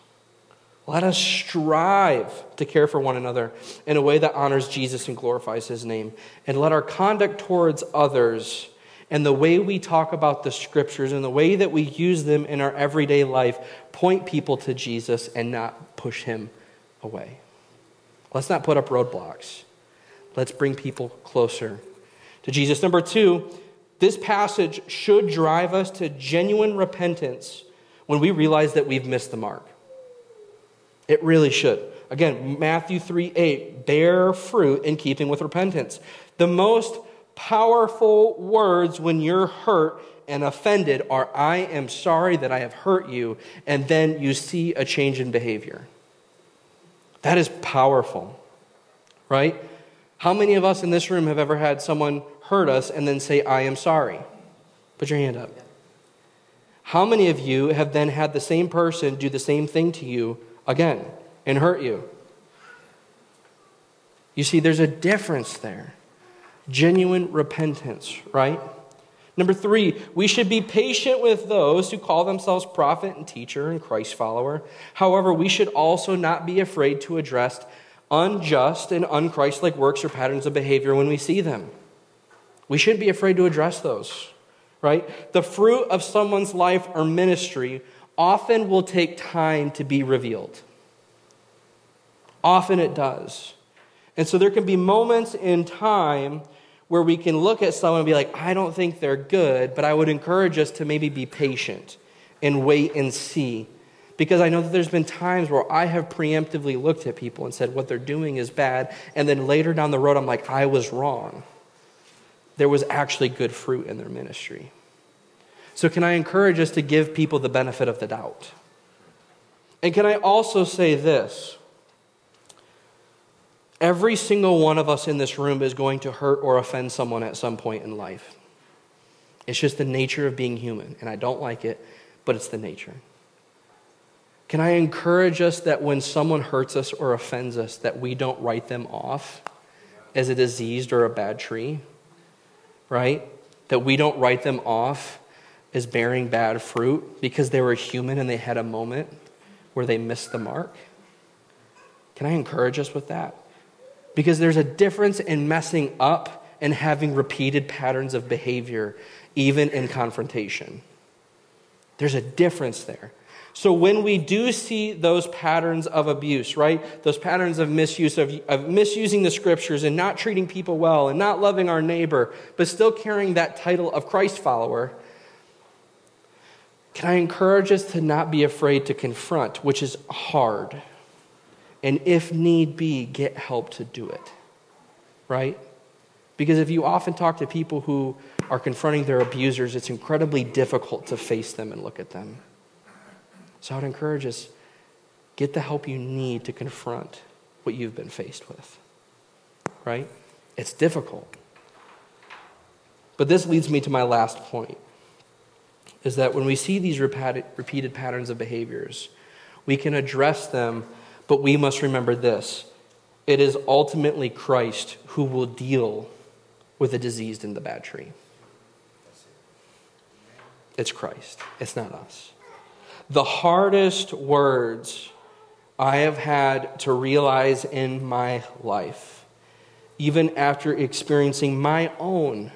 Let us strive to care for one another in a way that honors Jesus and glorifies his name. And let our conduct towards others and the way we talk about the scriptures and the way that we use them in our everyday life point people to Jesus and not push him away. Let's not put up roadblocks. Let's bring people closer to Jesus. Number two, this passage should drive us to genuine repentance when we realize that we've missed the mark. It really should. Again, Matthew 3:8, bear fruit in keeping with repentance. The most powerful words when you're hurt and offended are, I am sorry that I have hurt you, and then you see a change in behavior. That is powerful, right? How many of us in this room have ever had someone hurt us and then say, I am sorry? Put your hand up. How many of you have then had the same person do the same thing to you again and hurt you? You see, there's a difference there. Genuine repentance, right? Number three, we should be patient with those who call themselves prophet and teacher and Christ follower. However, we should also not be afraid to address unjust and unchristlike works or patterns of behavior when we see them. We shouldn't be afraid to address those, right? The fruit of someone's life or ministry often will take time to be revealed. Often it does. And so there can be moments in time where we can look at someone and be like, I don't think they're good, but I would encourage us to maybe be patient and wait and see. Because I know that there's been times where I have preemptively looked at people and said, what they're doing is bad. And then later down the road, I'm like, I was wrong. There was actually good fruit in their ministry. So can I encourage us to give people the benefit of the doubt? And can I also say this? Every single one of us in this room is going to hurt or offend someone at some point in life. It's just the nature of being human, and I don't like it, but it's the nature. Can I encourage us that when someone hurts us or offends us, that we don't write them off, as a diseased or a bad tree, right? That we don't write them off as bearing bad fruit because they were human and they had a moment where they missed the mark. Can I encourage us with that? Because there's a difference in messing up and having repeated patterns of behavior, even in confrontation. There's a difference there. So when we do see those patterns of abuse, right? Those patterns of misuse, of misusing the scriptures and not treating people well and not loving our neighbor, but still carrying that title of Christ follower, can I encourage us to not be afraid to confront, which is hard, and if need be, get help to do it, right? Because if you often talk to people who are confronting their abusers, it's incredibly difficult to face them and look at them. So I would encourage us, get the help you need to confront what you've been faced with, right? It's difficult. But this leads me to my last point, is that when we see these repeated patterns of behaviors, we can address them, but we must remember this. It is ultimately Christ who will deal with the diseased and the bad tree. It's Christ. It's not us. The hardest words I have had to realize in my life, even after experiencing my own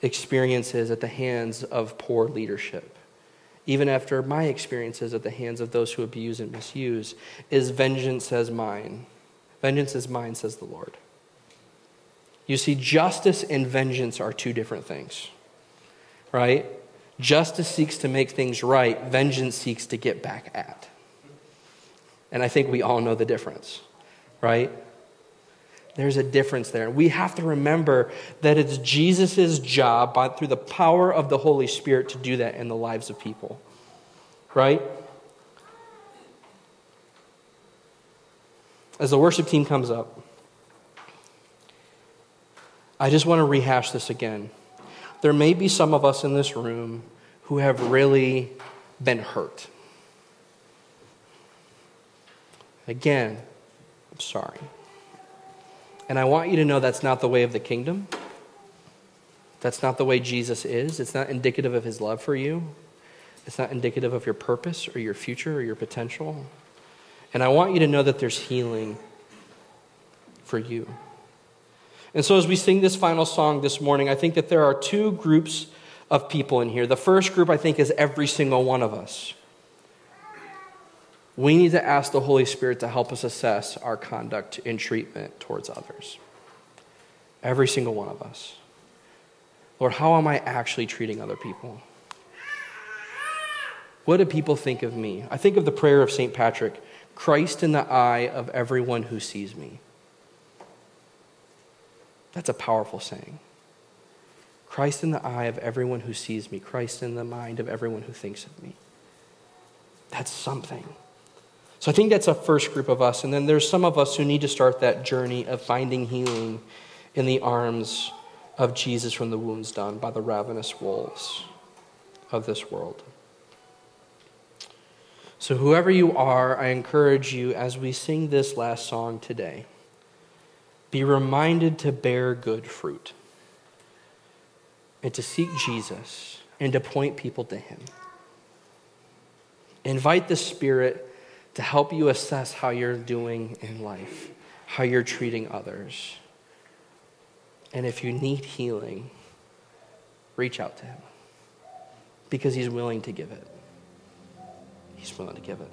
experiences at the hands of poor leadership, even after my experiences at the hands of those who abuse and misuse, is vengeance is mine. Vengeance is mine, says the Lord. You see, justice and vengeance are two different things, right? Justice seeks to make things right. Vengeance seeks to get back at. And I think we all know the difference, right? There's a difference there. We have to remember that it's Jesus' job through the power of the Holy Spirit to do that in the lives of people, right? As the worship team comes up, I just want to rehash this again. There may be some of us in this room who have really been hurt. Again, I'm sorry. And I want you to know that's not the way of the kingdom. That's not the way Jesus is. It's not indicative of his love for you. It's not indicative of your purpose or your future or your potential. And I want you to know that there's healing for you. And so as we sing this final song this morning, I think that there are two groups of people in here. The first group, I think, is every single one of us. We need to ask the Holy Spirit to help us assess our conduct and treatment towards others. Every single one of us. Lord, how am I actually treating other people? What do people think of me? I think of the prayer of St. Patrick, Christ in the eye of everyone who sees me. That's a powerful saying. Christ in the eye of everyone who sees me. Christ in the mind of everyone who thinks of me. That's something. So I think that's a first group of us. And then there's some of us who need to start that journey of finding healing in the arms of Jesus from the wounds done by the ravenous wolves of this world. So whoever you are, I encourage you as we sing this last song today, be reminded to bear good fruit and to seek Jesus and to point people to him. Invite the Spirit to help you assess how you're doing in life, how you're treating others. And if you need healing, reach out to him because he's willing to give it. He's willing to give it.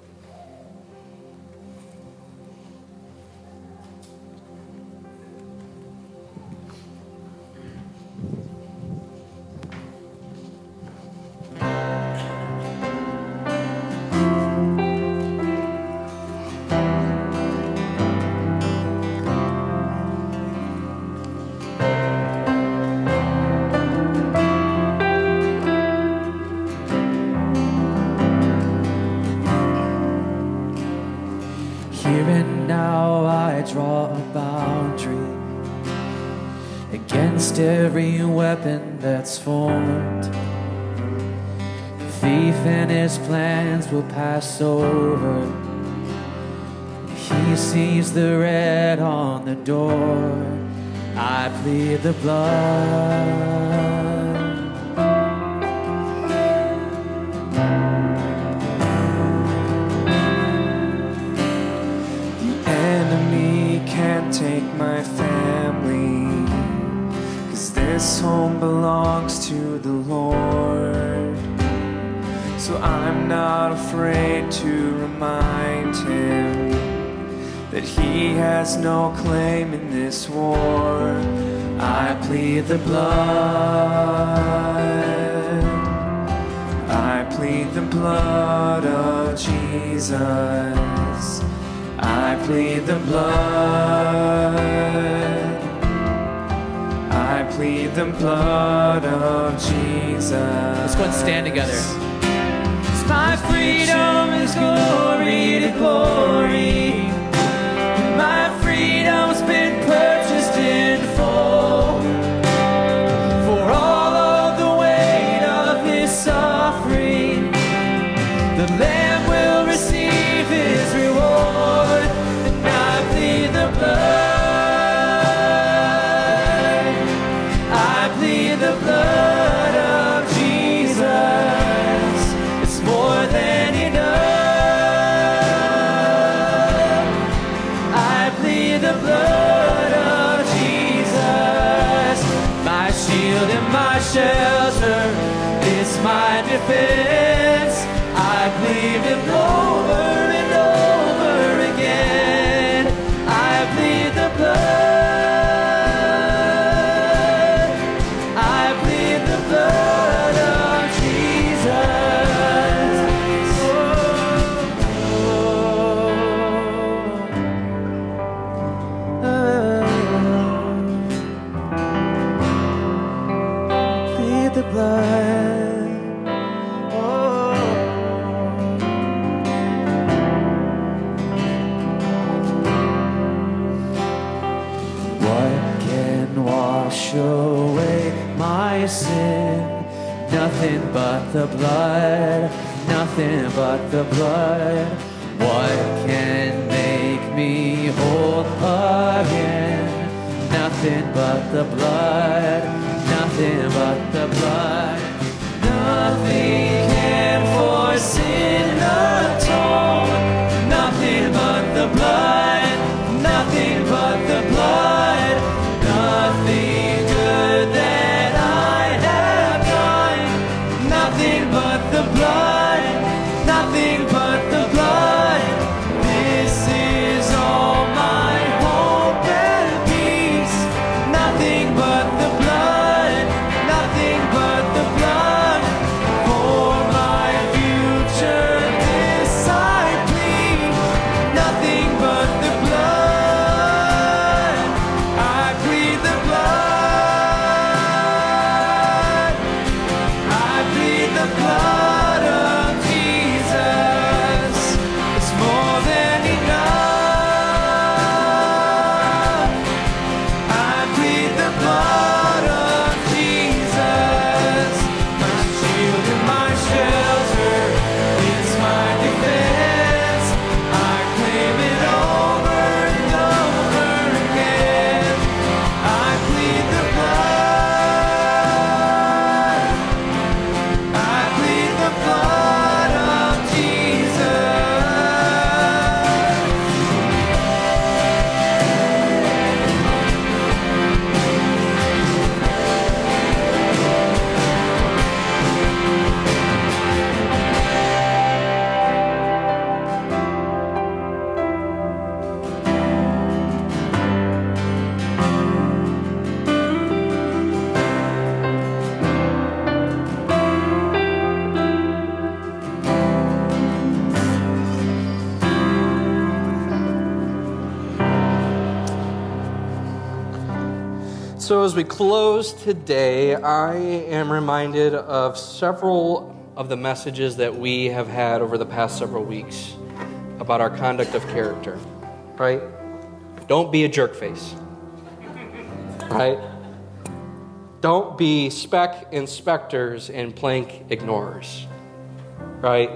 Every weapon that's formed, the thief and his plans will pass over. He sees the red on the door. I plead the blood. The enemy can't take my family, 'cause this home belongs to the Lord. So I'm not afraid to remind him that he has no claim in this war. I plead the blood. I plead the blood of Jesus. I plead the blood. I plead the blood of Jesus. Let's go and stand together. My freedom is glory to glory. My freedom's been purchased in full. For all of the weight of his suffering, the Lamb will receive his reward. And I plead the blood. I plead the blood of Jesus. It's more than enough. Shelter, it's my defense. I plead it over and over again. I plead the blood. I plead the blood of Jesus. Oh. The blood. Oh. What can wash away my sin? Nothing but the blood, nothing but the blood. What can make me whole again? Nothing but the blood. Nothing but the blood. Nothing can for sin atone. Nothing but the blood. Nothing but the blood. Nothing good that I have done. Nothing but the blood. Nothing but the blood. This is all my hope and peace. Nothing but the blood. So as we close today, I am reminded of several of the messages that we have had over the past several weeks about our conduct of character, right? Don't be a jerk face, right? Don't be spec inspectors and plank ignorers, right?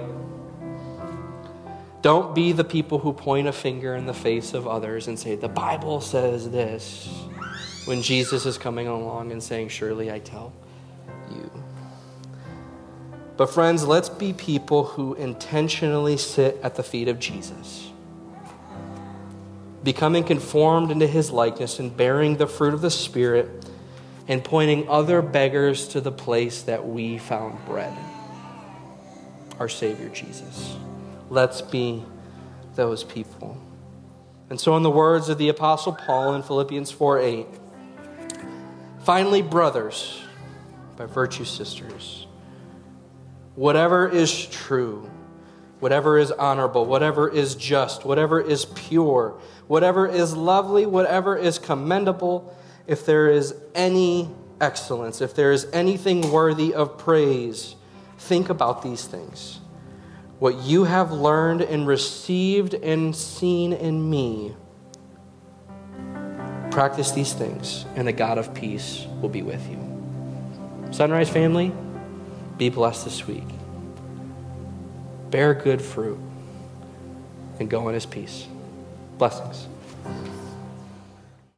Don't be the people who point a finger in the face of others and say, the Bible says this. when Jesus is coming along and saying, "Surely I tell you." But friends, let's be people who intentionally sit at the feet of Jesus, becoming conformed into his likeness and bearing the fruit of the Spirit and pointing other beggars to the place that we found bread, our Savior Jesus. Let's be those people. And so in the words of the Apostle Paul in Philippians 4:8, "Finally, brothers, by virtue, sisters, whatever is true, whatever is honorable, whatever is just, whatever is pure, whatever is lovely, whatever is commendable, if there is any excellence, if there is anything worthy of praise, think about these things. What you have learned and received and seen in me, practice these things, and the God of peace will be with you." Sunrise family, be blessed this week. Bear good fruit and go in his peace. Blessings.